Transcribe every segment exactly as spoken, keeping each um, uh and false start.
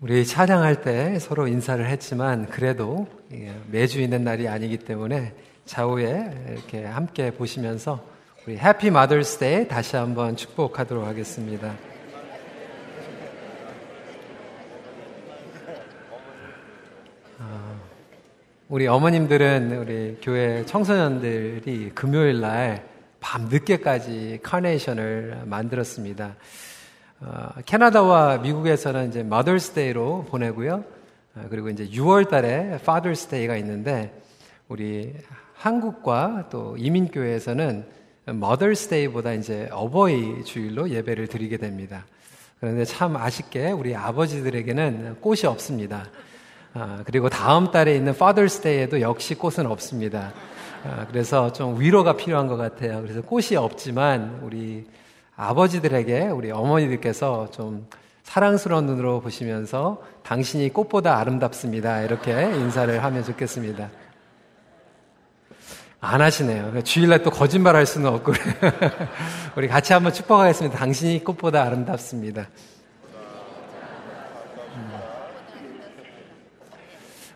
우리 찬양할 때 서로 인사를 했지만 그래도 매주 있는 날이 아니기 때문에 좌우에 이렇게 함께 보시면서 우리 해피 마더스 데이 다시 한번 축복하도록 하겠습니다. 우리 어머님들은 우리 교회 청소년들이 금요일 날 밤늦게까지 카네이션을 만들었습니다. 어, 캐나다와 미국에서는 이제 Mother's Day로 보내고요. 어, 그리고 이제 유월 달에 Father's Day가 있는데 우리 한국과 또 이민교회에서는 Mother's Day보다 이제 어버이 주일로 예배를 드리게 됩니다. 그런데 참 아쉽게 우리 아버지들에게는 꽃이 없습니다. 아, 그리고 다음 달에 있는 Father's Day에도 역시 꽃은 없습니다. 아, 그래서 좀 위로가 필요한 것 같아요. 그래서 꽃이 없지만 우리 아버지들에게 우리 어머니들께서 좀 사랑스러운 눈으로 보시면서 당신이 꽃보다 아름답습니다. 이렇게 인사를 하면 좋겠습니다. 안 하시네요. 주일날 또 거짓말할 수는 없고 우리 같이 한번 축복하겠습니다. 당신이 꽃보다 아름답습니다.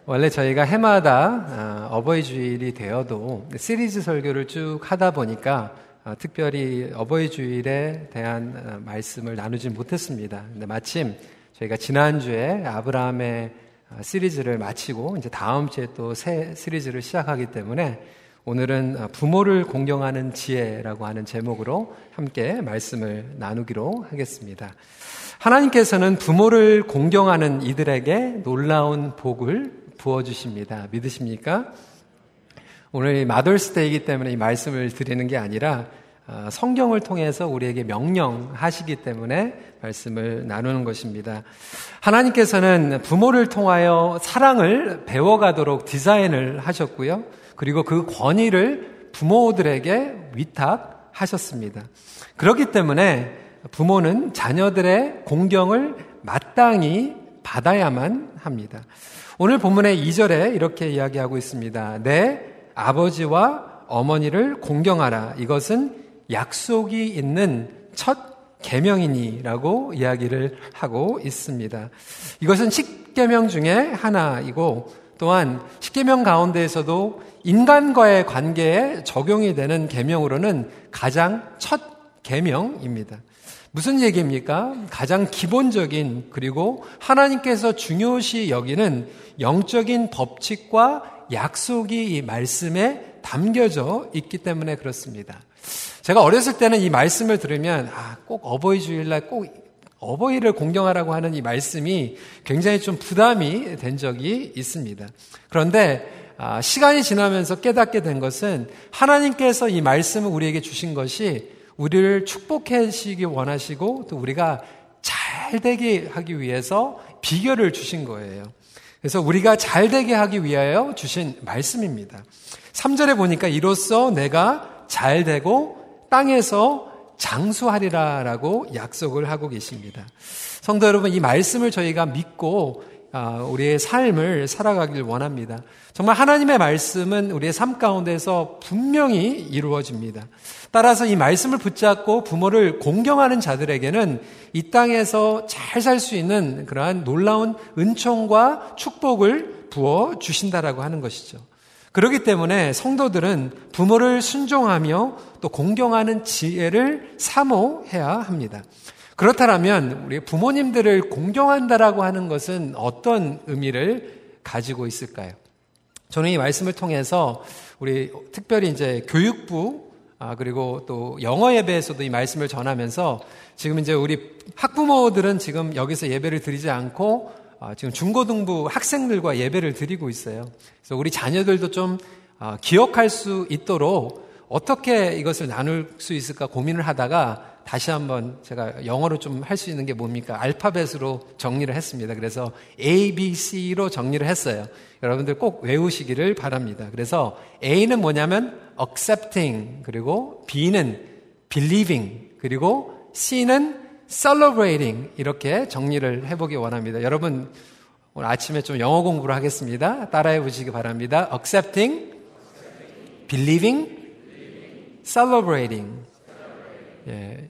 원래 저희가 해마다 어버이 주일이 되어도 시리즈 설교를 쭉 하다 보니까 특별히 어버이 주일에 대한 말씀을 나누지 못했습니다. 근데 마침 저희가 지난주에 아브라함의 시리즈를 마치고 이제 다음 주에 또 새 시리즈를 시작하기 때문에 오늘은 부모를 공경하는 지혜라고 하는 제목으로 함께 말씀을 나누기로 하겠습니다. 하나님께서는 부모를 공경하는 이들에게 놀라운 복을 부어주십니다. 믿으십니까? 오늘 마더스데이이기 때문에 이 말씀을 드리는 게 아니라 성경을 통해서 우리에게 명령하시기 때문에 말씀을 나누는 것입니다. 하나님께서는 부모를 통하여 사랑을 배워가도록 디자인을 하셨고요. 그리고 그 권위를 부모들에게 위탁하셨습니다. 그렇기 때문에 부모는 자녀들의 공경을 마땅히 받아야만 합니다. 오늘 본문의 이 절에 이렇게 이야기하고 있습니다. 내 아버지와 어머니를 공경하라. 이것은 약속이 있는 첫 계명이니라고 이야기를 하고 있습니다. 이것은 십계명 중에 하나이고 또한 십계명 가운데에서도 인간과의 관계에 적용이 되는 계명으로는 가장 첫 계명입니다. 무슨 얘기입니까? 가장 기본적인 그리고 하나님께서 중요시 여기는 영적인 법칙과 약속이 이 말씀에 담겨져 있기 때문에 그렇습니다. 제가 어렸을 때는 이 말씀을 들으면 아, 꼭 어버이 주일날 꼭 어버이를 공경하라고 하는 이 말씀이 굉장히 좀 부담이 된 적이 있습니다. 그런데 아, 시간이 지나면서 깨닫게 된 것은 하나님께서 이 말씀을 우리에게 주신 것이 우리를 축복해 주시기 원하시고 또 우리가 잘 되게 하기 위해서 비결을 주신 거예요. 그래서 우리가 잘 되게 하기 위하여 주신 말씀입니다. 삼 절에 보니까 이로써 내가 잘 되고 땅에서 장수하리라 라고 약속을 하고 계십니다. 성도 여러분, 이 말씀을 저희가 믿고 우리의 삶을 살아가길 원합니다. 정말 하나님의 말씀은 우리의 삶 가운데서 분명히 이루어집니다. 따라서 이 말씀을 붙잡고 부모를 공경하는 자들에게는 이 땅에서 잘 살 수 있는 그러한 놀라운 은총과 축복을 부어주신다라고 하는 것이죠. 그렇기 때문에 성도들은 부모를 순종하며 또 공경하는 지혜를 사모해야 합니다. 그렇다면 우리 부모님들을 공경한다라고 하는 것은 어떤 의미를 가지고 있을까요? 저는 이 말씀을 통해서 우리 특별히 이제 교육부 아 그리고 또 영어 예배에서도 이 말씀을 전하면서 지금 이제 우리 학부모들은 지금 여기서 예배를 드리지 않고 아 지금 중고등부 학생들과 예배를 드리고 있어요. 그래서 우리 자녀들도 좀 아 기억할 수 있도록 어떻게 이것을 나눌 수 있을까 고민을 하다가 다시 한번 제가 영어로 좀 할 수 있는 게 뭡니까? 알파벳으로 정리를 했습니다. 그래서 A, B, C로 정리를 했어요. 여러분들 꼭 외우시기를 바랍니다. 그래서 A는 뭐냐면 accepting, 그리고 B는 believing, 그리고 C는 celebrating 이렇게 정리를 해보기 원합니다. 여러분 오늘 아침에 좀 영어 공부를 하겠습니다. 따라해 보시기 바랍니다. accepting, believing, celebrating. 예.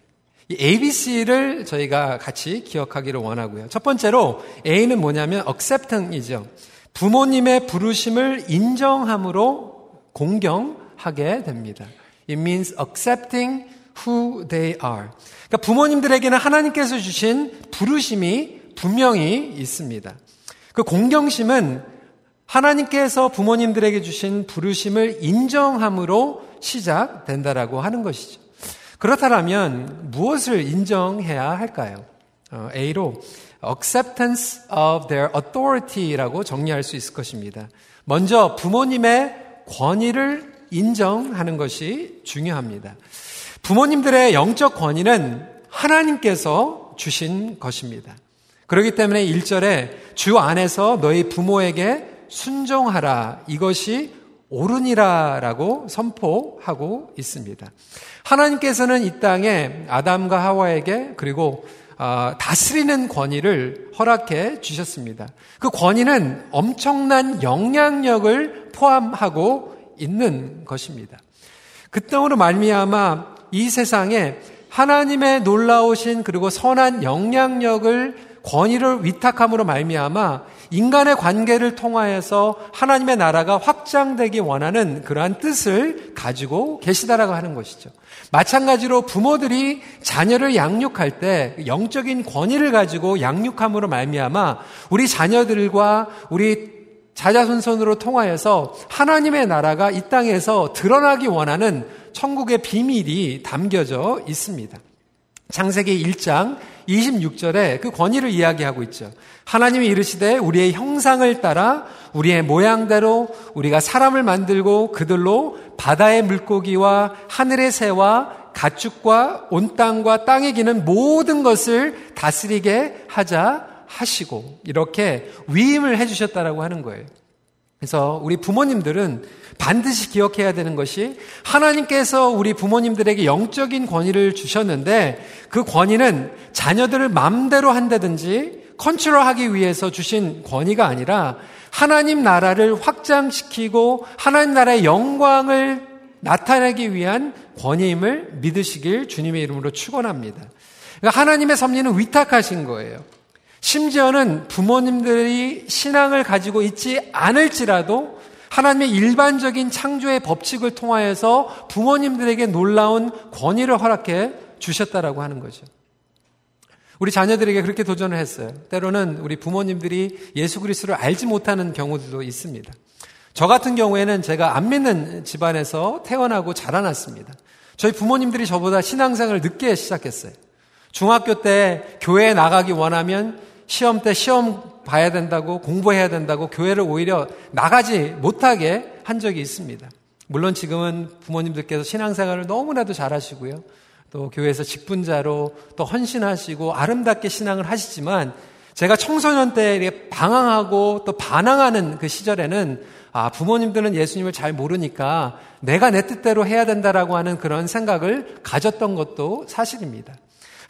이 에이비씨를 저희가 같이 기억하기를 원하고요. 첫 번째로 A는 뭐냐면 accepting이죠. 부모님의 부르심을 인정함으로 공경하게 됩니다. It means accepting who they are. 그러니까 부모님들에게는 하나님께서 주신 부르심이 분명히 있습니다. 그 공경심은 하나님께서 부모님들에게 주신 부르심을 인정함으로 시작된다라고 하는 것이죠. 그렇다면 무엇을 인정해야 할까요? 어, A로 acceptance of their authority라고 정리할 수 있을 것입니다. 먼저 부모님의 권위를 인정하는 것이 중요합니다. 부모님들의 영적 권위는 하나님께서 주신 것입니다. 그렇기 때문에 일 절에 주 안에서 너희 부모에게 순종하라, 이것이 옳으니라 라고 선포하고 있습니다. 하나님께서는 이 땅에 아담과 하와에게 그리고 어, 다스리는 권위를 허락해 주셨습니다. 그 권위는 엄청난 영향력을 포함하고 있는 것입니다. 그 땅으로 말미암아 이 세상에 하나님의 놀라우신 그리고 선한 영향력을 권위를 위탁함으로 말미암아 인간의 관계를 통하여서 하나님의 나라가 확장되기 원하는 그러한 뜻을 가지고 계시다라고 하는 것이죠. 마찬가지로 부모들이 자녀를 양육할 때 영적인 권위를 가지고 양육함으로 말미암아 우리 자녀들과 우리 자자손손으로 통하여서 하나님의 나라가 이 땅에서 드러나기 원하는 천국의 비밀이 담겨져 있습니다. 창세기 일 장 이십육 절에 그 권위를 이야기하고 있죠. 하나님이 이르시되 우리의 형상을 따라 우리의 모양대로 우리가 사람을 만들고 그들로 바다의 물고기와 하늘의 새와 가축과 온 땅과 땅에 기는 모든 것을 다스리게 하자 하시고, 이렇게 위임을 해주셨다라고 하는 거예요. 그래서 우리 부모님들은 반드시 기억해야 되는 것이, 하나님께서 우리 부모님들에게 영적인 권위를 주셨는데 그 권위는 자녀들을 마음대로 한다든지 컨트롤하기 위해서 주신 권위가 아니라 하나님 나라를 확장시키고 하나님 나라의 영광을 나타내기 위한 권위임을 믿으시길 주님의 이름으로 축원합니다. 그러니까 하나님의 섭리는 위탁하신 거예요. 심지어는 부모님들이 신앙을 가지고 있지 않을지라도 하나님의 일반적인 창조의 법칙을 통하여서 부모님들에게 놀라운 권위를 허락해 주셨다라고 하는 거죠. 우리 자녀들에게 그렇게 도전을 했어요. 때로는 우리 부모님들이 예수 그리스도를 알지 못하는 경우들도 있습니다. 저 같은 경우에는 제가 안 믿는 집안에서 태어나고 자라났습니다. 저희 부모님들이 저보다 신앙생활을 늦게 시작했어요. 중학교 때 교회에 나가기 원하면 시험 때 시험 봐야 된다고, 공부해야 된다고 교회를 오히려 나가지 못하게 한 적이 있습니다. 물론 지금은 부모님들께서 신앙생활을 너무나도 잘하시고요, 또 교회에서 직분자로 또 헌신하시고 아름답게 신앙을 하시지만, 제가 청소년 때 이렇게 방황하고 또 반항하는 그 시절에는 아, 부모님들은 예수님을 잘 모르니까 내가 내 뜻대로 해야 된다라고 하는 그런 생각을 가졌던 것도 사실입니다.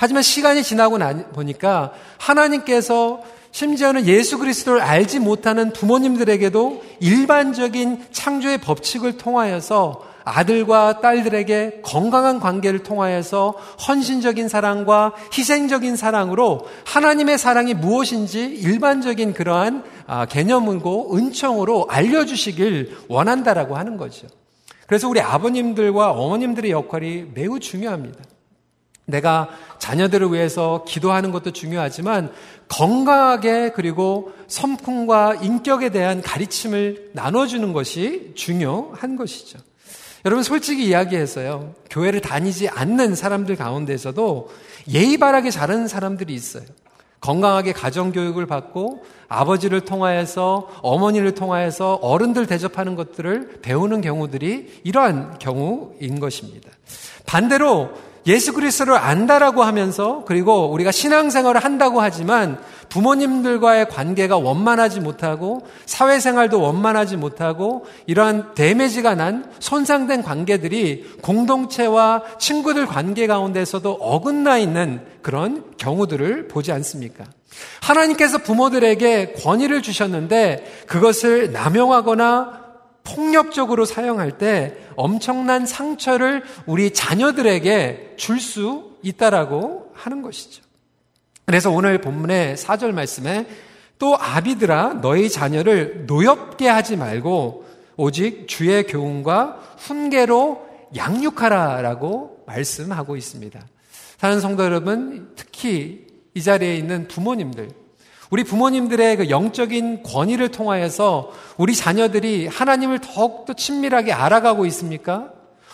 하지만 시간이 지나고 보니까 하나님께서 심지어는 예수 그리스도를 알지 못하는 부모님들에게도 일반적인 창조의 법칙을 통하여서 아들과 딸들에게 건강한 관계를 통하여서 헌신적인 사랑과 희생적인 사랑으로 하나님의 사랑이 무엇인지 일반적인 그러한 개념으로, 은총으로 알려주시길 원한다라고 하는 거죠. 그래서 우리 아버님들과 어머님들의 역할이 매우 중요합니다. 내가 자녀들을 위해서 기도하는 것도 중요하지만 건강하게 그리고 성품과 인격에 대한 가르침을 나눠주는 것이 중요한 것이죠. 여러분, 솔직히 이야기해서요, 교회를 다니지 않는 사람들 가운데서도 예의 바르게 자라는 사람들이 있어요. 건강하게 가정교육을 받고 아버지를 통하여서 어머니를 통하여서 어른들 대접하는 것들을 배우는 경우들이 이러한 경우인 것입니다. 반대로 예수 그리스도를 안다라고 하면서 그리고 우리가 신앙생활을 한다고 하지만 부모님들과의 관계가 원만하지 못하고 사회생활도 원만하지 못하고 이러한 데미지가 난 손상된 관계들이 공동체와 친구들 관계 가운데서도 어긋나 있는 그런 경우들을 보지 않습니까? 하나님께서 부모들에게 권위를 주셨는데 그것을 남용하거나 폭력적으로 사용할 때 엄청난 상처를 우리 자녀들에게 줄 수 있다라고 하는 것이죠. 그래서 오늘 본문의 사 절 말씀에 또 아비들아 너희 자녀를 노엽게 하지 말고 오직 주의 교훈과 훈계로 양육하라라고 말씀하고 있습니다. 사는 성도 여러분, 특히 이 자리에 있는 부모님들, 우리 부모님들의 그 영적인 권위를 통하여서 우리 자녀들이 하나님을 더욱더 친밀하게 알아가고 있습니까?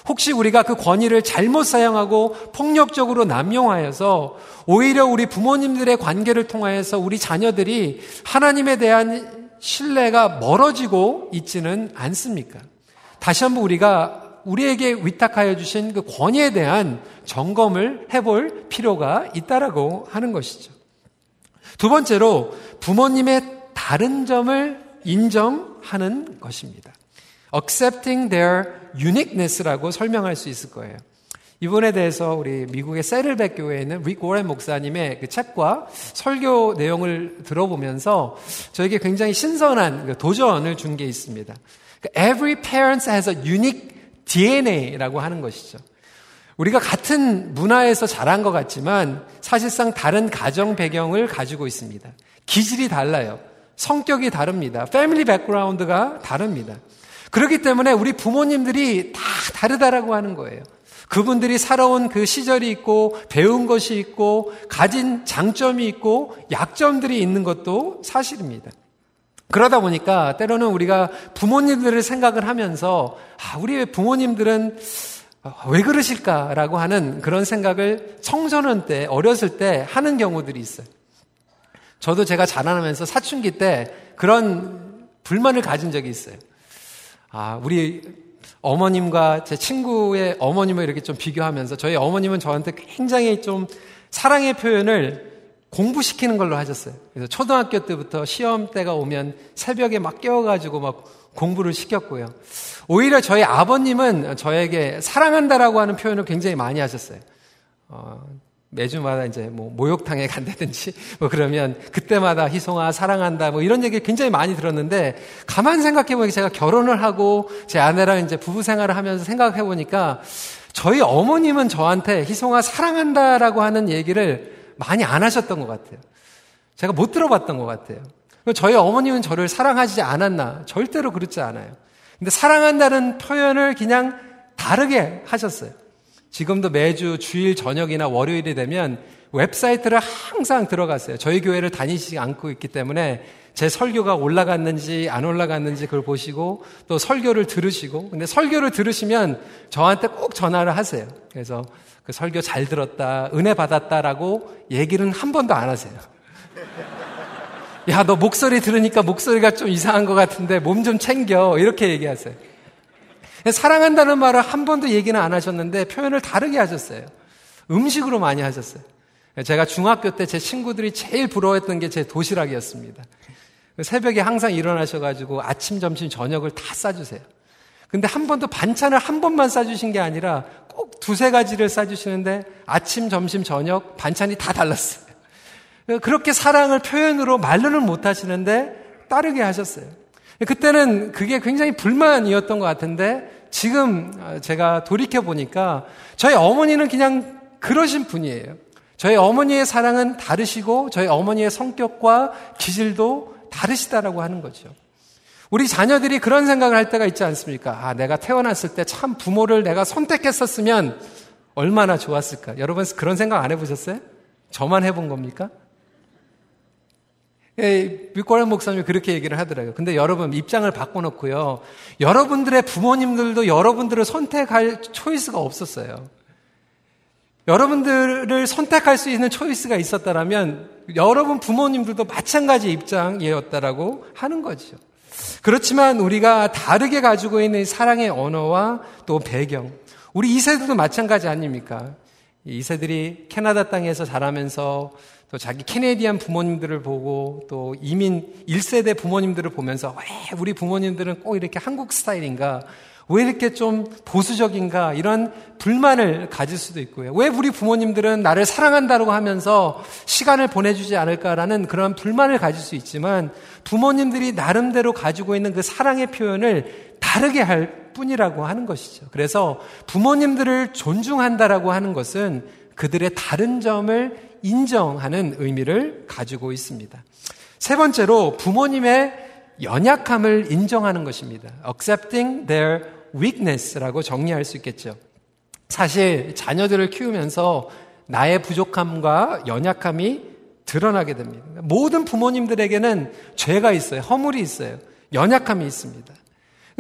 혹시 우리가 그 권위를 잘못 사용하고 폭력적으로 남용하여서 오히려 우리 부모님들의 관계를 통하여서 우리 자녀들이 하나님에 대한 신뢰가 멀어지고 있지는 않습니까? 다시 한번 우리가 우리에게 위탁하여 주신 그 권위에 대한 점검을 해볼 필요가 있다라고 하는 것이죠. 두 번째로 부모님의 다른 점을 인정하는 것입니다. Accepting their uniqueness라고 설명할 수 있을 거예요. 이 부분에 대해서 우리 미국의 세르백 교회에 있는 릭 워렌 목사님의 그 책과 설교 내용을 들어보면서 저에게 굉장히 신선한 도전을 준 게 있습니다. Every parent has a unique 디엔에이라고 하는 것이죠. 우리가 같은 문화에서 자란 것 같지만 사실상 다른 가정 배경을 가지고 있습니다. 기질이 달라요. 성격이 다릅니다. 패밀리 백그라운드가 다릅니다. 그렇기 때문에 우리 부모님들이 다 다르다라고 하는 거예요. 그분들이 살아온 그 시절이 있고 배운 것이 있고 가진 장점이 있고 약점들이 있는 것도 사실입니다. 그러다 보니까 때로는 우리가 부모님들을 생각을 하면서 아, 우리 부모님들은 왜 그러실까라고 하는 그런 생각을 청소년 때, 어렸을 때 하는 경우들이 있어요. 저도 제가 자라나면서 사춘기 때 그런 불만을 가진 적이 있어요. 아, 우리 어머님과 제 친구의 어머님을 이렇게 좀 비교하면서 저희 어머님은 저한테 굉장히 좀 사랑의 표현을 공부시키는 걸로 하셨어요. 그래서 초등학교 때부터 시험 때가 오면 새벽에 막 깨워가지고 막 공부를 시켰고요. 오히려 저희 아버님은 저에게 사랑한다라고 하는 표현을 굉장히 많이 하셨어요. 어, 매주마다 이제 뭐 목욕탕에 간다든지 뭐 그러면 그때마다 희송아 사랑한다 뭐 이런 얘기를 굉장히 많이 들었는데 가만 생각해보니까 제가 결혼을 하고 제 아내랑 이제 부부 생활을 하면서 생각해보니까 저희 어머님은 저한테 희송아 사랑한다라고 하는 얘기를 많이 안 하셨던 것 같아요. 제가 못 들어봤던 것 같아요. 저희 어머님은 저를 사랑하지 않았나? 절대로 그렇지 않아요. 근데 사랑한다는 표현을 그냥 다르게 하셨어요. 지금도 매주 주일 저녁이나 월요일이 되면 웹사이트를 항상 들어갔어요. 저희 교회를 다니지 않고 있기 때문에 제 설교가 올라갔는지 안 올라갔는지 그걸 보시고 또 설교를 들으시고, 근데 설교를 들으시면 저한테 꼭 전화를 하세요. 그래서 그 설교 잘 들었다, 은혜 받았다라고 얘기는 한 번도 안 하세요. 야, 너 목소리 들으니까 목소리가 좀 이상한 것 같은데 몸 좀 챙겨, 이렇게 얘기하세요. 사랑한다는 말을 한 번도 얘기는 안 하셨는데 표현을 다르게 하셨어요. 음식으로 많이 하셨어요. 제가 중학교 때 제 친구들이 제일 부러워했던 게 제 도시락이었습니다. 새벽에 항상 일어나셔가지고 아침, 점심, 저녁을 다 싸주세요. 근데 한 번도 반찬을 한 번만 싸주신 게 아니라 꼭 두세 가지를 싸주시는데 아침, 점심, 저녁 반찬이 다 달랐어요. 그렇게 사랑을 표현으로 말로는 못 하시는데 따르게 하셨어요. 그때는 그게 굉장히 불만이었던 것 같은데 지금 제가 돌이켜보니까 저희 어머니는 그냥 그러신 분이에요. 저희 어머니의 사랑은 다르시고 저희 어머니의 성격과 기질도 다르시다라고 하는 거죠. 우리 자녀들이 그런 생각을 할 때가 있지 않습니까? 아, 내가 태어났을 때 참 부모를 내가 선택했었으면 얼마나 좋았을까. 여러분 그런 생각 안 해보셨어요? 저만 해본 겁니까? 예, 믹고란 목사님이 그렇게 얘기를 하더라고요. 근데 여러분 입장을 바꿔놓고요. 여러분들의 부모님들도 여러분들을 선택할 초이스가 없었어요. 여러분들을 선택할 수 있는 초이스가 있었다라면 여러분 부모님들도 마찬가지 입장이었다라고 하는 거죠. 그렇지만 우리가 다르게 가지고 있는 사랑의 언어와 또 배경, 우리 이 세들도 마찬가지 아닙니까? 이 세들이 캐나다 땅에서 자라면서 또 자기 캐네디안 부모님들을 보고 또 이민 일 세대 부모님들을 보면서 왜 우리 부모님들은 꼭 이렇게 한국 스타일인가? 왜 이렇게 좀 보수적인가? 이런 불만을 가질 수도 있고요. 왜 우리 부모님들은 나를 사랑한다고 하면서 시간을 보내주지 않을까라는 그런 불만을 가질 수 있지만 부모님들이 나름대로 가지고 있는 그 사랑의 표현을 다르게 할 뿐이라고 하는 것이죠. 그래서 부모님들을 존중한다라고 하는 것은 그들의 다른 점을 인정하는 의미를 가지고 있습니다. 세 번째로 부모님의 연약함을 인정하는 것입니다. Accepting their weakness라고 정리할 수 있겠죠. 사실 자녀들을 키우면서 나의 부족함과 연약함이 드러나게 됩니다. 모든 부모님들에게는 죄가 있어요. 허물이 있어요. 연약함이 있습니다.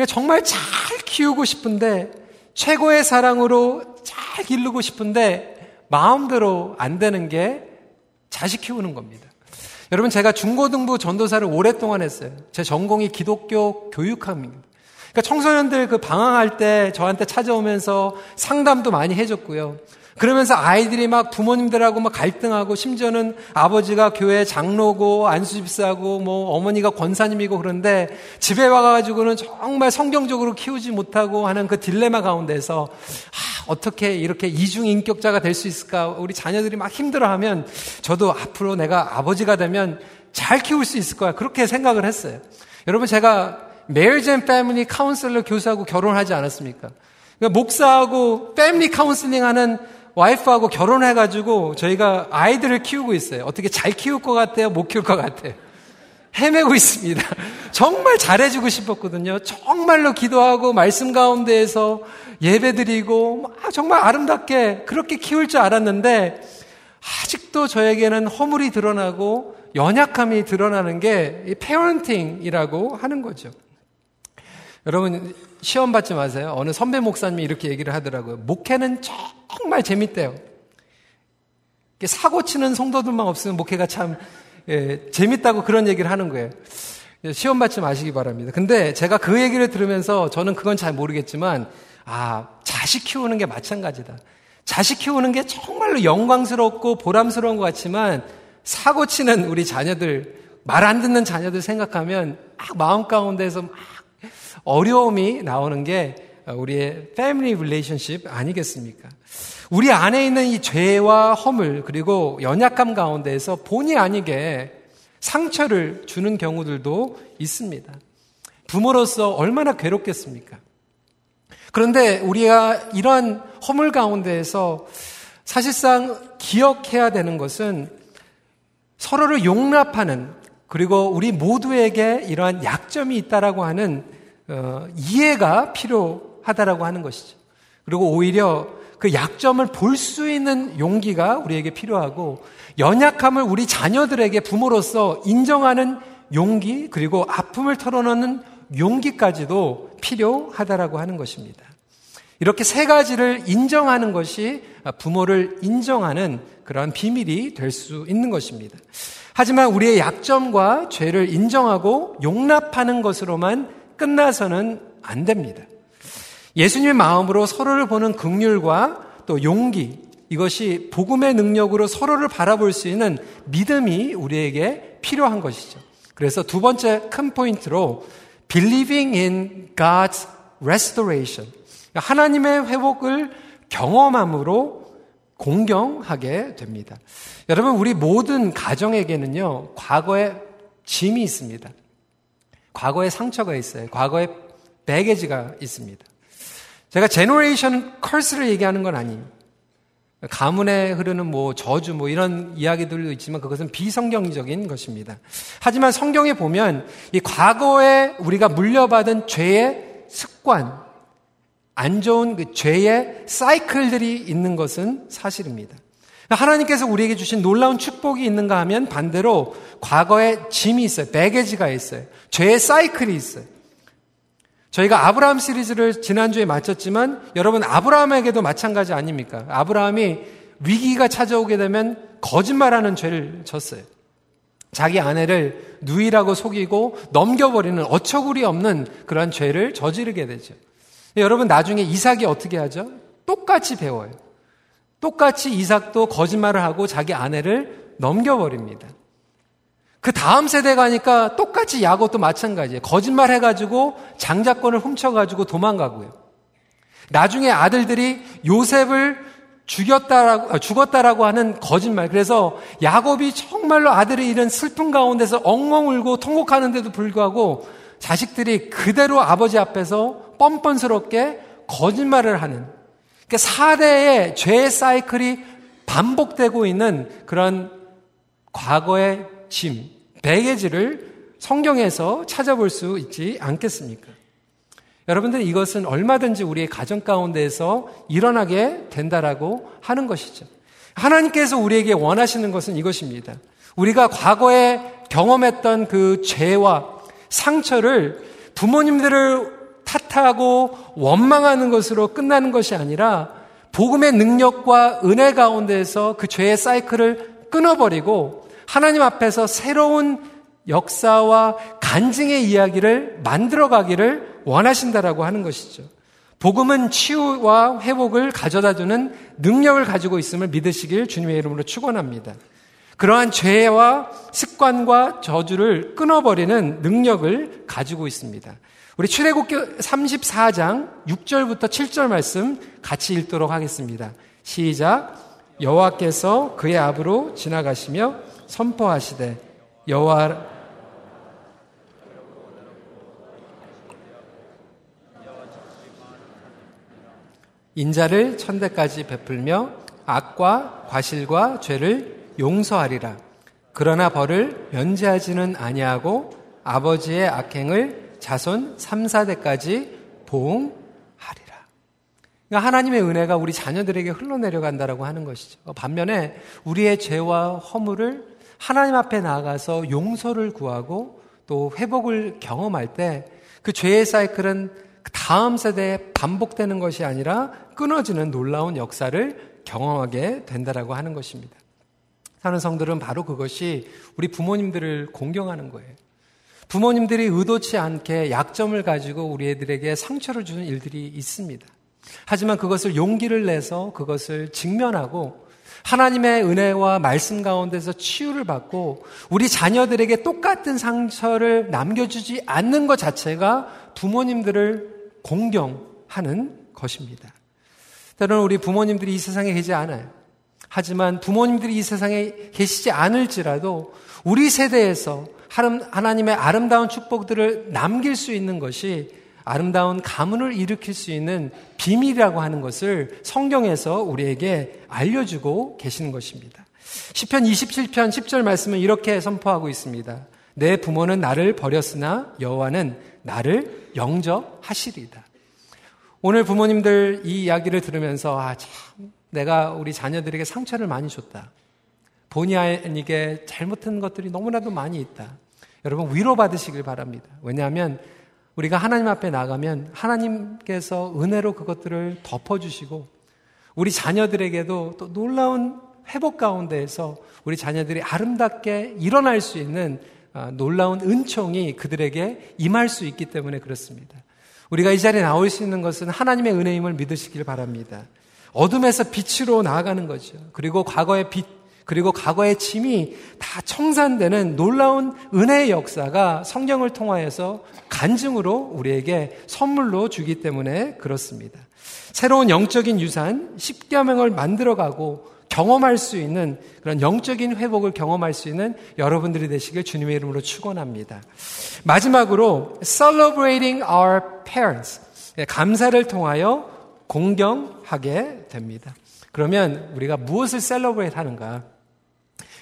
정말 잘 키우고 싶은데, 최고의 사랑으로 잘 기르고 싶은데 마음대로 안 되는 게 자식 키우는 겁니다. 여러분, 제가 중고등부 전도사를 오랫동안 했어요. 제 전공이 기독교 교육학입니다. 그러니까 청소년들 그 방황할 때 저한테 찾아오면서 상담도 많이 해줬고요. 그러면서 아이들이 막 부모님들하고 막 갈등하고, 심지어는 아버지가 교회 장로고 안수집사고 뭐 어머니가 권사님이고, 그런데 집에 와가지고는 정말 성경적으로 키우지 못하고 하는 그 딜레마 가운데서, 아, 어떻게 이렇게 이중인격자가 될 수 있을까? 우리 자녀들이 막 힘들어하면 저도 앞으로 내가 아버지가 되면 잘 키울 수 있을 거야. 그렇게 생각을 했어요. 여러분, 제가 Marriage and Family 카운슬러 교수하고 결혼하지 않았습니까? 그러니까 목사하고 패밀리 카운슬링하는 와이프하고 결혼해가지고 저희가 아이들을 키우고 있어요. 어떻게 잘 키울 것 같아요? 못 키울 것 같아요? 헤매고 있습니다. 정말 잘해주고 싶었거든요. 정말로 기도하고 말씀 가운데에서 예배드리고 정말 아름답게 그렇게 키울 줄 알았는데, 아직도 저에게는 허물이 드러나고 연약함이 드러나는 게 페어런팅이라고 하는 거죠. 여러분, 시험 받지 마세요. 어느 선배 목사님이 이렇게 얘기를 하더라고요. 목회는 정말 재밌대요. 사고 치는 성도들만 없으면 목회가 참, 예, 재밌다고 그런 얘기를 하는 거예요. 시험 받지 마시기 바랍니다. 근데 제가 그 얘기를 들으면서 저는 그건 잘 모르겠지만, 아, 자식 키우는 게 마찬가지다. 자식 키우는 게 정말로 영광스럽고 보람스러운 것 같지만, 사고 치는 우리 자녀들, 말 안 듣는 자녀들 생각하면 막 마음 가운데에서 막 어려움이 나오는 게 우리의 패밀리 릴레이션십 아니겠습니까? 우리 안에 있는 이 죄와 허물, 그리고 연약함 가운데에서 본의 아니게 상처를 주는 경우들도 있습니다. 부모로서 얼마나 괴롭겠습니까? 그런데 우리가 이러한 허물 가운데에서 사실상 기억해야 되는 것은, 서로를 용납하는, 그리고 우리 모두에게 이러한 약점이 있다라고 하는 어, 이해가 필요하다라고 하는 것이죠. 그리고 오히려 그 약점을 볼 수 있는 용기가 우리에게 필요하고, 연약함을 우리 자녀들에게 부모로서 인정하는 용기, 그리고 아픔을 털어놓는 용기까지도 필요하다라고 하는 것입니다. 이렇게 세 가지를 인정하는 것이 부모를 인정하는 그러한 비밀이 될 수 있는 것입니다. 하지만 우리의 약점과 죄를 인정하고 용납하는 것으로만 끝나서는 안 됩니다. 예수님의 마음으로 서로를 보는 긍휼과 또 용기, 이것이 복음의 능력으로 서로를 바라볼 수 있는 믿음이 우리에게 필요한 것이죠. 그래서 두 번째 큰 포인트로 Believing in God's Restoration, 하나님의 회복을 경험함으로 공경하게 됩니다. 여러분, 우리 모든 가정에게는요, 과거의 짐이 있습니다. 과거의 상처가 있어요. 과거의 배게지가 있습니다. 제가 제너레이션 커스를 얘기하는 건 아니에요. 가문에 흐르는 뭐 저주 뭐 이런 이야기들도 있지만 그것은 비성경적인 것입니다. 하지만 성경에 보면 이 과거에 우리가 물려받은 죄의 습관, 안 좋은 그 죄의 사이클들이 있는 것은 사실입니다. 하나님께서 우리에게 주신 놀라운 축복이 있는가 하면, 반대로 과거에 짐이 있어요. 배게지가 있어요. 죄의 사이클이 있어요. 저희가 아브라함 시리즈를 지난주에 마쳤지만, 여러분, 아브라함에게도 마찬가지 아닙니까? 아브라함이 위기가 찾아오게 되면 거짓말하는 죄를 졌어요. 자기 아내를 누이라고 속이고 넘겨버리는 어처구니 없는 그런 죄를 저지르게 되죠. 여러분, 나중에 이삭이 어떻게 하죠? 똑같이 배워요. 똑같이 이삭도 거짓말을 하고 자기 아내를 넘겨버립니다. 그 다음 세대 가니까 똑같이 야곱도 마찬가지예요. 거짓말 해가지고 장자권을 훔쳐가지고 도망가고요. 나중에 아들들이 요셉을 죽였다라고, 죽었다라고 하는 거짓말. 그래서 야곱이 정말로 아들을 잃은 슬픔 가운데서 엉엉 울고 통곡하는데도 불구하고 자식들이 그대로 아버지 앞에서 뻔뻔스럽게 거짓말을 하는, 그러니까 사대의 죄의 사이클이 반복되고 있는 그런 과거의 짐, 베개지를 성경에서 찾아볼 수 있지 않겠습니까? 여러분들, 이것은 얼마든지 우리의 가정 가운데에서 일어나게 된다라고 하는 것이죠. 하나님께서 우리에게 원하시는 것은 이것입니다. 우리가 과거에 경험했던 그 죄와 상처를 부모님들을 탓하고 원망하는 것으로 끝나는 것이 아니라 복음의 능력과 은혜 가운데에서 그 죄의 사이클을 끊어버리고 하나님 앞에서 새로운 역사와 간증의 이야기를 만들어가기를 원하신다라고 하는 것이죠. 복음은 치유와 회복을 가져다주는 능력을 가지고 있음을 믿으시길 주님의 이름으로 축원합니다. 그러한 죄와 습관과 저주를 끊어버리는 능력을 가지고 있습니다. 우리 출애굽기 삼십사 장 육 절부터 칠 절 말씀 같이 읽도록 하겠습니다. 시작. 여호와께서 그의 앞으로 지나가시며 선포하시되 여호와 인자를 천대까지 베풀며 악과 과실과 죄를 용서하리라. 그러나 벌을 면제하지는 아니하고 아버지의 악행을 자손 삼, 사 대까지 보응하리라. 그러니까 하나님의 은혜가 우리 자녀들에게 흘러내려간다라고 하는 것이죠. 반면에 우리의 죄와 허물을 하나님 앞에 나아가서 용서를 구하고 또 회복을 경험할 때 그 죄의 사이클은 다음 세대에 반복되는 것이 아니라 끊어지는 놀라운 역사를 경험하게 된다라고 하는 것입니다. 사는 성들은 바로 그것이 우리 부모님들을 공경하는 거예요. 부모님들이 의도치 않게 약점을 가지고 우리 애들에게 상처를 주는 일들이 있습니다. 하지만 그것을 용기를 내서 그것을 직면하고 하나님의 은혜와 말씀 가운데서 치유를 받고 우리 자녀들에게 똑같은 상처를 남겨주지 않는 것 자체가 부모님들을 공경하는 것입니다. 때로는 우리 부모님들이 이 세상에 계시지 않아요. 하지만 부모님들이 이 세상에 계시지 않을지라도 우리 세대에서 하나님의 아름다운 축복들을 남길 수 있는 것이 아름다운 가문을 일으킬 수 있는 비밀이라고 하는 것을 성경에서 우리에게 알려주고 계시는 것입니다. 시편 이십칠 편 십 절 말씀은 이렇게 선포하고 있습니다. 내 부모는 나를 버렸으나 여호와는 나를 영접하시리다. 오늘 부모님들 이 이야기를 들으면서 아, 참 내가 우리 자녀들에게 상처를 많이 줬다. 본의 아니게 잘못한 것들이 너무나도 많이 있다. 여러분, 위로받으시길 바랍니다. 왜냐하면 우리가 하나님 앞에 나가면 하나님께서 은혜로 그것들을 덮어주시고 우리 자녀들에게도 또 놀라운 회복 가운데에서 우리 자녀들이 아름답게 일어날 수 있는 놀라운 은총이 그들에게 임할 수 있기 때문에 그렇습니다. 우리가 이 자리에 나올 수 있는 것은 하나님의 은혜임을 믿으시길 바랍니다. 어둠에서 빛으로 나아가는 거죠. 그리고 과거의 빛, 그리고 과거의 짐이 다 청산되는 놀라운 은혜의 역사가 성경을 통하여서 간증으로 우리에게 선물로 주기 때문에 그렇습니다. 새로운 영적인 유산, 십계명을 만들어가고 경험할 수 있는 그런 영적인 회복을 경험할 수 있는 여러분들이 되시길 주님의 이름으로 축원합니다. 마지막으로 celebrating our parents, 감사를 통하여 공경하게 됩니다. 그러면 우리가 무엇을 celebrate 하는가?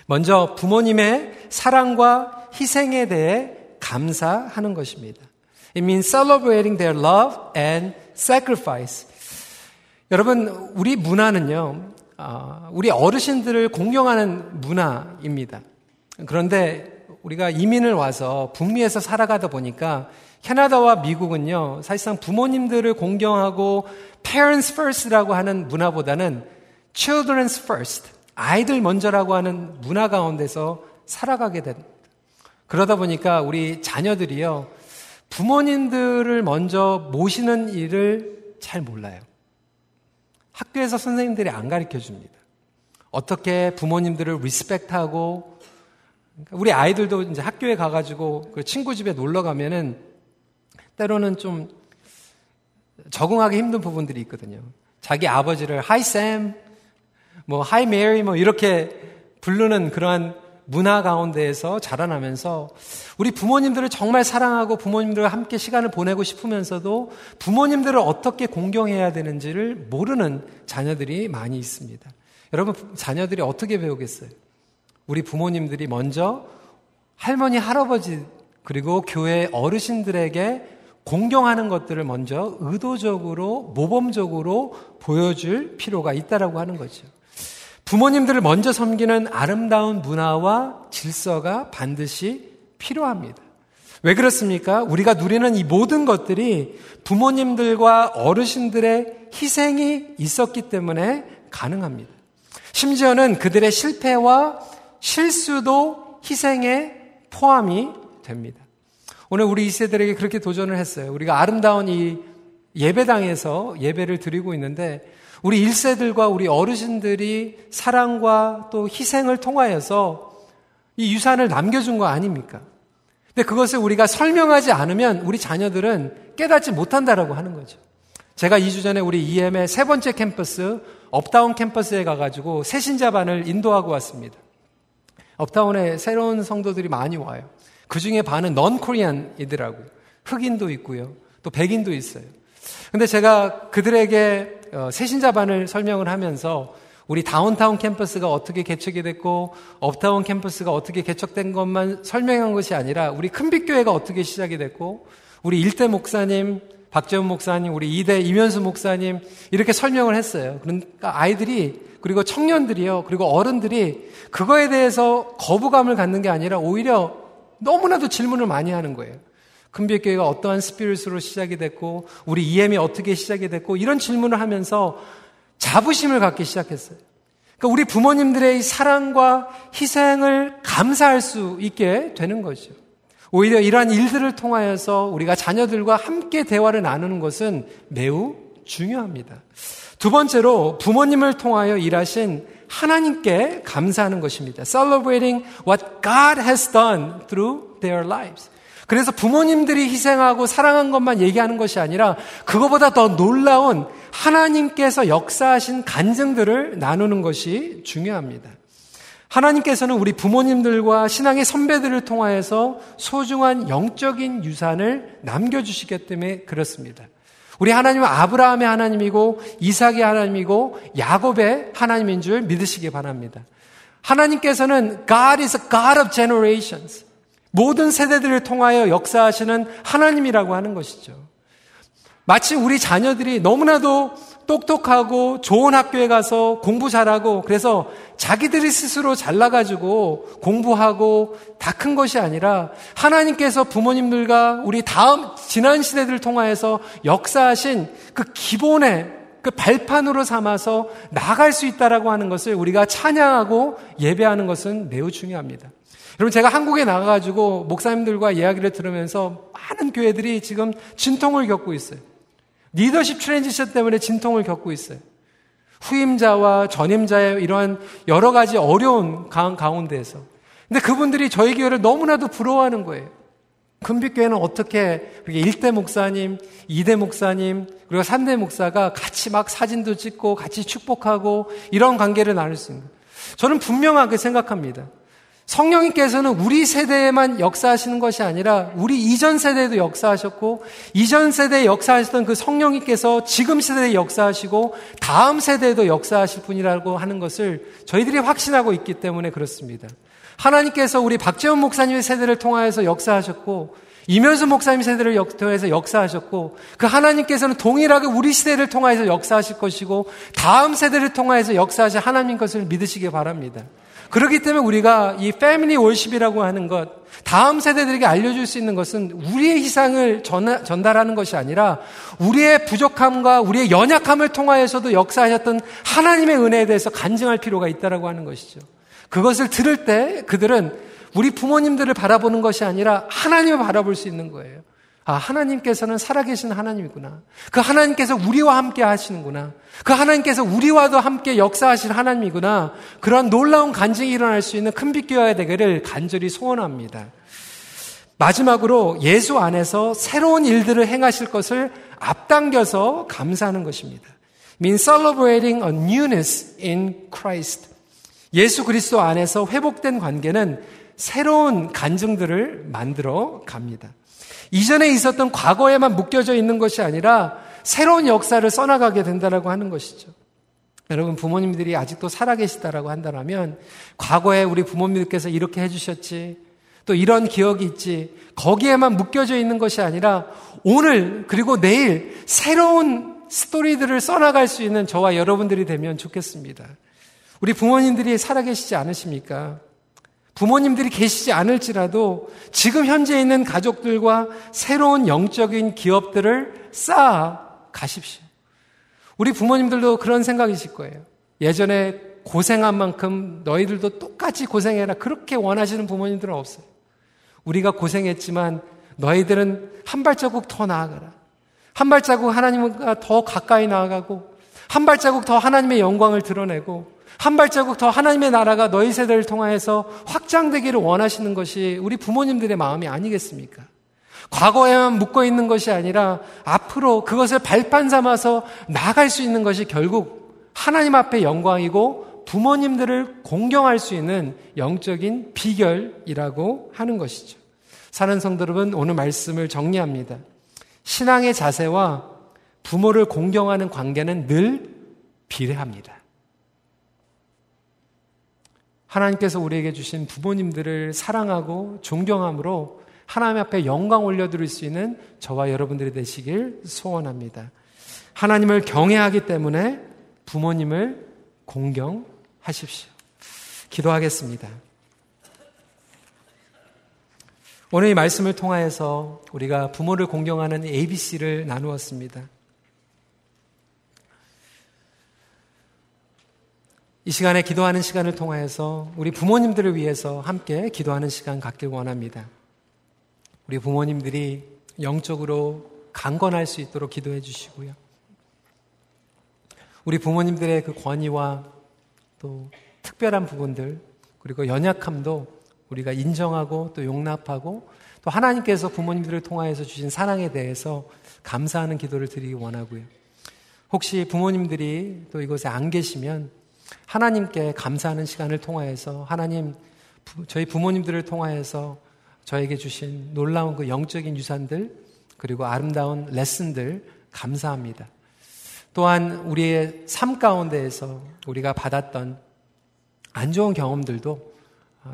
먼저 부모님의 사랑과 희생에 대해 감사하는 것입니다. It means celebrating their love and sacrifice. 여러분, 우리 문화는요, 우리 어르신들을 공경하는 문화입니다. 그런데 우리가 이민을 와서 북미에서 살아가다 보니까 캐나다와 미국은요, 사실상 부모님들을 공경하고 parents first라고 하는 문화보다는 children's first, 아이들 먼저라고 하는 문화 가운데서 살아가게 됩니다. 그러다 보니까 우리 자녀들이요, 부모님들을 먼저 모시는 일을 잘 몰라요. 학교에서 선생님들이 안 가르쳐 줍니다. 어떻게 부모님들을 리스펙트하고, 우리 아이들도 이제 학교에 가가지고 그 친구 집에 놀러 가면은 때로는 좀 적응하기 힘든 부분들이 있거든요. 자기 아버지를 Hi Sam, 뭐 Hi Mary, 뭐 이렇게 부르는 그러한 문화 가운데에서 자라나면서 우리 부모님들을 정말 사랑하고 부모님들과 함께 시간을 보내고 싶으면서도 부모님들을 어떻게 공경해야 되는지를 모르는 자녀들이 많이 있습니다. 여러분, 자녀들이 어떻게 배우겠어요? 우리 부모님들이 먼저 할머니, 할아버지, 그리고 교회 어르신들에게 공경하는 것들을 먼저 의도적으로, 모범적으로 보여줄 필요가 있다라고 하는 거죠. 부모님들을 먼저 섬기는 아름다운 문화와 질서가 반드시 필요합니다. 왜 그렇습니까? 우리가 누리는 이 모든 것들이 부모님들과 어르신들의 희생이 있었기 때문에 가능합니다. 심지어는 그들의 실패와 실수도 희생에 포함이 됩니다. 오늘 우리 이 세대에게 그렇게 도전을 했어요. 우리가 아름다운 이 예배당에서 예배를 드리고 있는데 우리 일 세들과 우리 어르신들이 사랑과 또 희생을 통하여서 이 유산을 남겨준 거 아닙니까? 근데 그것을 우리가 설명하지 않으면 우리 자녀들은 깨닫지 못한다라고 하는 거죠. 제가 이 주 전에 우리 이엠의 세 번째 캠퍼스, 업다운 캠퍼스에 가가지고 새신자반을 인도하고 왔습니다. 업다운에 새로운 성도들이 많이 와요. 그 중에 반은 넌 코리안이더라고요. 흑인도 있고요. 또 백인도 있어요. 근데 제가 그들에게 새신자반을 설명을 하면서 우리 다운타운 캠퍼스가 어떻게 개척이 됐고 업타운 캠퍼스가 어떻게 개척된 것만 설명한 것이 아니라 우리 큰빛교회가 어떻게 시작이 됐고 우리 일대 목사님, 박재훈 목사님, 우리 이대 이면수 목사님 이렇게 설명을 했어요. 그러니까 아이들이 그리고 청년들이요. 그리고 어른들이 그거에 대해서 거부감을 갖는 게 아니라 오히려 너무나도 질문을 많이 하는 거예요. 큰빛교회가 어떠한 스피릿으로 시작이 됐고 우리 이엠이 어떻게 시작이 됐고 이런 질문을 하면서 자부심을 갖기 시작했어요. 그러니까 우리 부모님들의 사랑과 희생을 감사할 수 있게 되는 거죠. 오히려 이러한 일들을 통하여서 우리가 자녀들과 함께 대화를 나누는 것은 매우 중요합니다. 두 번째로 부모님을 통하여 일하신 하나님께 감사하는 것입니다. Celebrating what God has done through their lives. 그래서 부모님들이 희생하고 사랑한 것만 얘기하는 것이 아니라 그거보다 더 놀라운 하나님께서 역사하신 간증들을 나누는 것이 중요합니다. 하나님께서는 우리 부모님들과 신앙의 선배들을 통하여서 소중한 영적인 유산을 남겨주시기 때문에 그렇습니다. 우리 하나님은 아브라함의 하나님이고 이삭의 하나님이고 야곱의 하나님인 줄 믿으시기 바랍니다. 하나님께서는 God is a God of generations. 모든 세대들을 통하여 역사하시는 하나님이라고 하는 것이죠. 마치 우리 자녀들이 너무나도 똑똑하고 좋은 학교에 가서 공부 잘하고 그래서 자기들이 스스로 잘나가지고 공부하고 다 큰 것이 아니라 하나님께서 부모님들과 우리 다음 지난 시대들을 통하여서 역사하신 그 기본의 그 발판으로 삼아서 나아갈 수 있다라고 하는 것을 우리가 찬양하고 예배하는 것은 매우 중요합니다. 여러분, 제가 한국에 나가가지고 목사님들과 이야기를 들으면서 많은 교회들이 지금 진통을 겪고 있어요. 리더십 트랜지션 때문에 진통을 겪고 있어요. 후임자와 전임자의 이러한 여러 가지 어려운 가운데에서. 근데 그분들이 저희 교회를 너무나도 부러워하는 거예요. 금빛교회는 어떻게 일대 목사님, 이대 목사님, 그리고 삼대 목사가 같이 막 사진도 찍고 같이 축복하고 이런 관계를 나눌 수 있는 거예요. 저는 분명하게 생각합니다. 성령님께서는 우리 세대에만 역사하시는 것이 아니라 우리 이전 세대에도 역사하셨고 이전 세대에 역사하셨던 그 성령님께서 지금 세대에 역사하시고 다음 세대에도 역사하실 분이라고 하는 것을 저희들이 확신하고 있기 때문에 그렇습니다. 하나님께서 우리 박재원 목사님의 세대를 통하여서 역사하셨고 이면수 목사님 세대를 통해서 역사하셨고 그 하나님께서는 동일하게 우리 세대를 통하여서 역사하실 것이고 다음 세대를 통하여서 역사하실 하나님 것을 믿으시기 바랍니다. 그렇기 때문에 우리가 이 패밀리 월십이라고 하는 것, 다음 세대들에게 알려줄 수 있는 것은 우리의 희생을 전달하는 것이 아니라 우리의 부족함과 우리의 연약함을 통하여서도 역사하셨던 하나님의 은혜에 대해서 간증할 필요가 있다라고 하는 것이죠. 그것을 들을 때 그들은 우리 부모님들을 바라보는 것이 아니라 하나님을 바라볼 수 있는 거예요. 아, 하나님께서는 살아계신 하나님이구나. 그 하나님께서 우리와 함께 하시는구나. 그 하나님께서 우리와도 함께 역사하실 하나님이구나. 그런 놀라운 간증이 일어날 수 있는 큰빛교회가 되기를 간절히 소원합니다. 마지막으로 예수 안에서 새로운 일들을 행하실 것을 앞당겨서 감사하는 것입니다. means celebrating a newness in Christ. 예수 그리스도 안에서 회복된 관계는 새로운 간증들을 만들어 갑니다. 이전에 있었던 과거에만 묶여져 있는 것이 아니라 새로운 역사를 써나가게 된다라고 하는 것이죠. 여러분, 부모님들이 아직도 살아계시다라고 한다면 과거에 우리 부모님들께서 이렇게 해주셨지, 또 이런 기억이 있지, 거기에만 묶여져 있는 것이 아니라 오늘 그리고 내일 새로운 스토리들을 써나갈 수 있는 저와 여러분들이 되면 좋겠습니다. 우리 부모님들이 살아계시지 않으십니까? 부모님들이 계시지 않을지라도 지금 현재 있는 가족들과 새로운 영적인 기업들을 쌓아 가십시오. 우리 부모님들도 그런 생각이실 거예요. 예전에 고생한 만큼 너희들도 똑같이 고생해라, 그렇게 원하시는 부모님들은 없어요. 우리가 고생했지만 너희들은 한 발자국 더 나아가라, 한 발자국 하나님과 더 가까이 나아가고, 한 발자국 더 하나님의 영광을 드러내고, 한 발자국 더 하나님의 나라가 너희 세대를 통해서 확장되기를 원하시는 것이 우리 부모님들의 마음이 아니겠습니까? 과거에만 묶어있는 것이 아니라 앞으로 그것을 발판 삼아서 나아갈 수 있는 것이 결국 하나님 앞에 영광이고 부모님들을 공경할 수 있는 영적인 비결이라고 하는 것이죠. 사는 성도 여러분, 오늘 말씀을 정리합니다. 신앙의 자세와 부모를 공경하는 관계는 늘 비례합니다. 하나님께서 우리에게 주신 부모님들을 사랑하고 존경함으로 하나님 앞에 영광 올려드릴 수 있는 저와 여러분들이 되시길 소원합니다. 하나님을 경외하기 때문에 부모님을 공경하십시오. 기도하겠습니다. 오늘 이 말씀을 통하여서 우리가 부모를 공경하는 에이비씨를 나누었습니다. 이 시간에 기도하는 시간을 통하여서 우리 부모님들을 위해서 함께 기도하는 시간 갖길 원합니다. 우리 부모님들이 영적으로 강건할 수 있도록 기도해 주시고요. 우리 부모님들의 그 권위와 또 특별한 부분들, 그리고 연약함도 우리가 인정하고 또 용납하고, 또 하나님께서 부모님들을 통하여서 주신 사랑에 대해서 감사하는 기도를 드리기 원하고요. 혹시 부모님들이 또 이곳에 안 계시면 하나님께 감사하는 시간을 통하여서, 하나님, 저희 부모님들을 통하여서 저에게 주신 놀라운 그 영적인 유산들, 그리고 아름다운 레슨들 감사합니다. 또한 우리의 삶 가운데에서 우리가 받았던 안 좋은 경험들도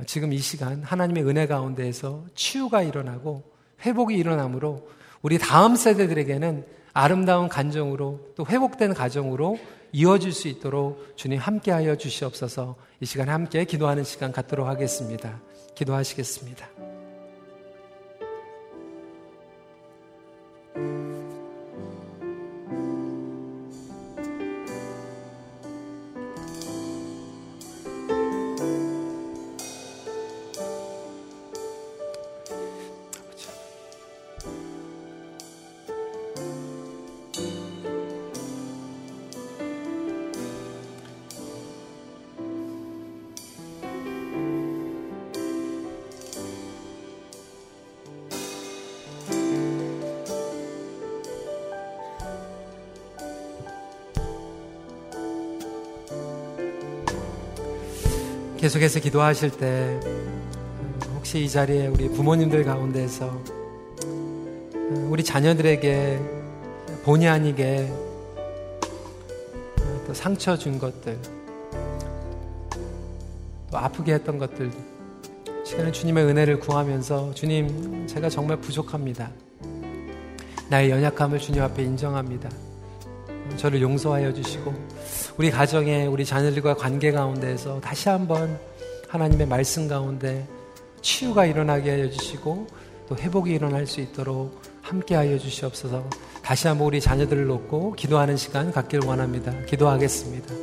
지금 이 시간 하나님의 은혜 가운데에서 치유가 일어나고 회복이 일어나므로 우리 다음 세대들에게는 아름다운 간정으로 또 회복된 가정으로 이어질 수 있도록 주님 함께하여 주시옵소서. 이 시간 함께 기도하는 시간 갖도록 하겠습니다. 기도하시겠습니다. 계속해서 기도하실 때 혹시 이 자리에 우리 부모님들 가운데서 우리 자녀들에게 본의 아니게 또 상처 준 것들, 또 아프게 했던 것들, 시간에 주님의 은혜를 구하면서, 주님, 제가 정말 부족합니다, 나의 연약함을 주님 앞에 인정합니다, 저를 용서하여 주시고 우리 가정에 우리 자녀들과 관계 가운데에서 다시 한번 하나님의 말씀 가운데 치유가 일어나게 하여 주시고 또 회복이 일어날 수 있도록 함께하여 주시옵소서. 다시 한번 우리 자녀들을 놓고 기도하는 시간 갖길 원합니다. 기도하겠습니다.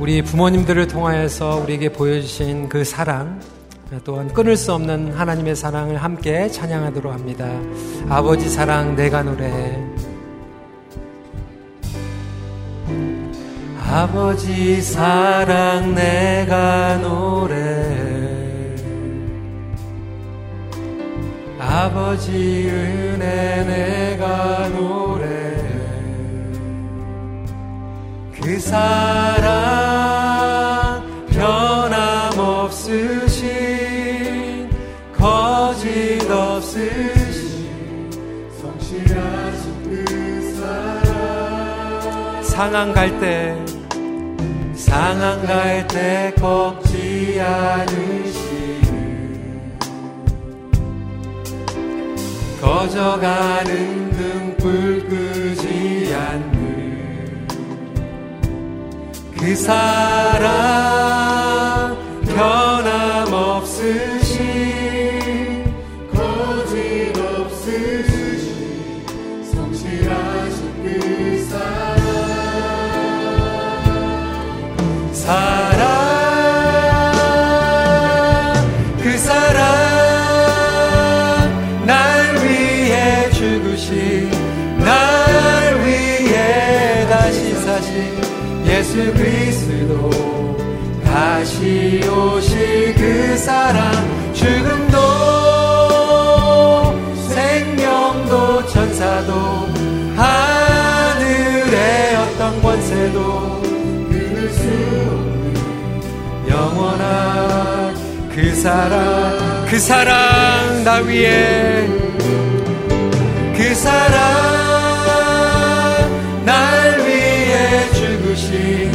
우리 부모님들을 통하여서 우리에게 보여주신 그 사랑, 또한 끊을 수 없는 하나님의 사랑을 함께 찬양하도록 합니다. 아버지 사랑 내가 노래해. 아버지 사랑 내가 노래해. 아버지 은혜 내가 노래해. 그 사랑 변함없으신 거짓없으신 성실하신 그 사랑 상한 갈 때 상한 갈 때 꺾지 않으시는 꺼져가는 등불 끄지 않는 그 사랑 변함없으신 거짓없으신 성실하신 그 사랑 사랑 그 사랑 날 위해 죽으신 날 위해 다시 사신 예수 그리스도 다시 오실 그 사랑 죽음도 생명도 천사도 하늘의 어떤 권세도 영원한 그 사랑 그 사랑 나 위에 그 사랑 날 위해 죽으신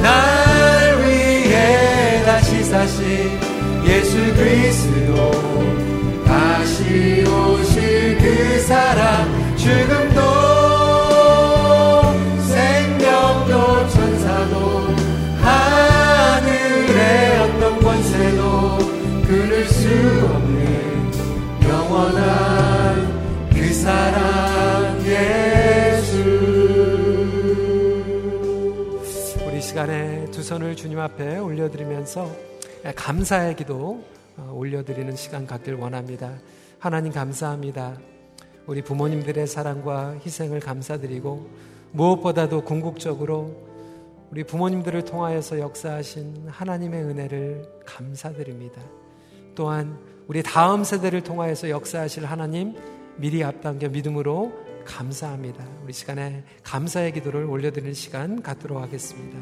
날 위해 다시 사신 예수 그리스도 다시 오실 그 사랑 죽음도 생명도 천사도 권세도 끊을 수 없는 영원한 그 사랑 예수. 우리 시간에 두 손을 주님 앞에 올려드리면서 감사의 기도 올려드리는 시간 갖길 원합니다. 하나님 감사합니다. 우리 부모님들의 사랑과 희생을 감사드리고 무엇보다도 궁극적으로 우리 부모님들을 통하여서 역사하신 하나님의 은혜를 감사드립니다. 또한 우리 다음 세대를 통하여서 역사하실 하나님 미리 앞당겨 믿음으로 감사합니다. 우리 시간에 감사의 기도를 올려드리는 시간 갖도록 하겠습니다.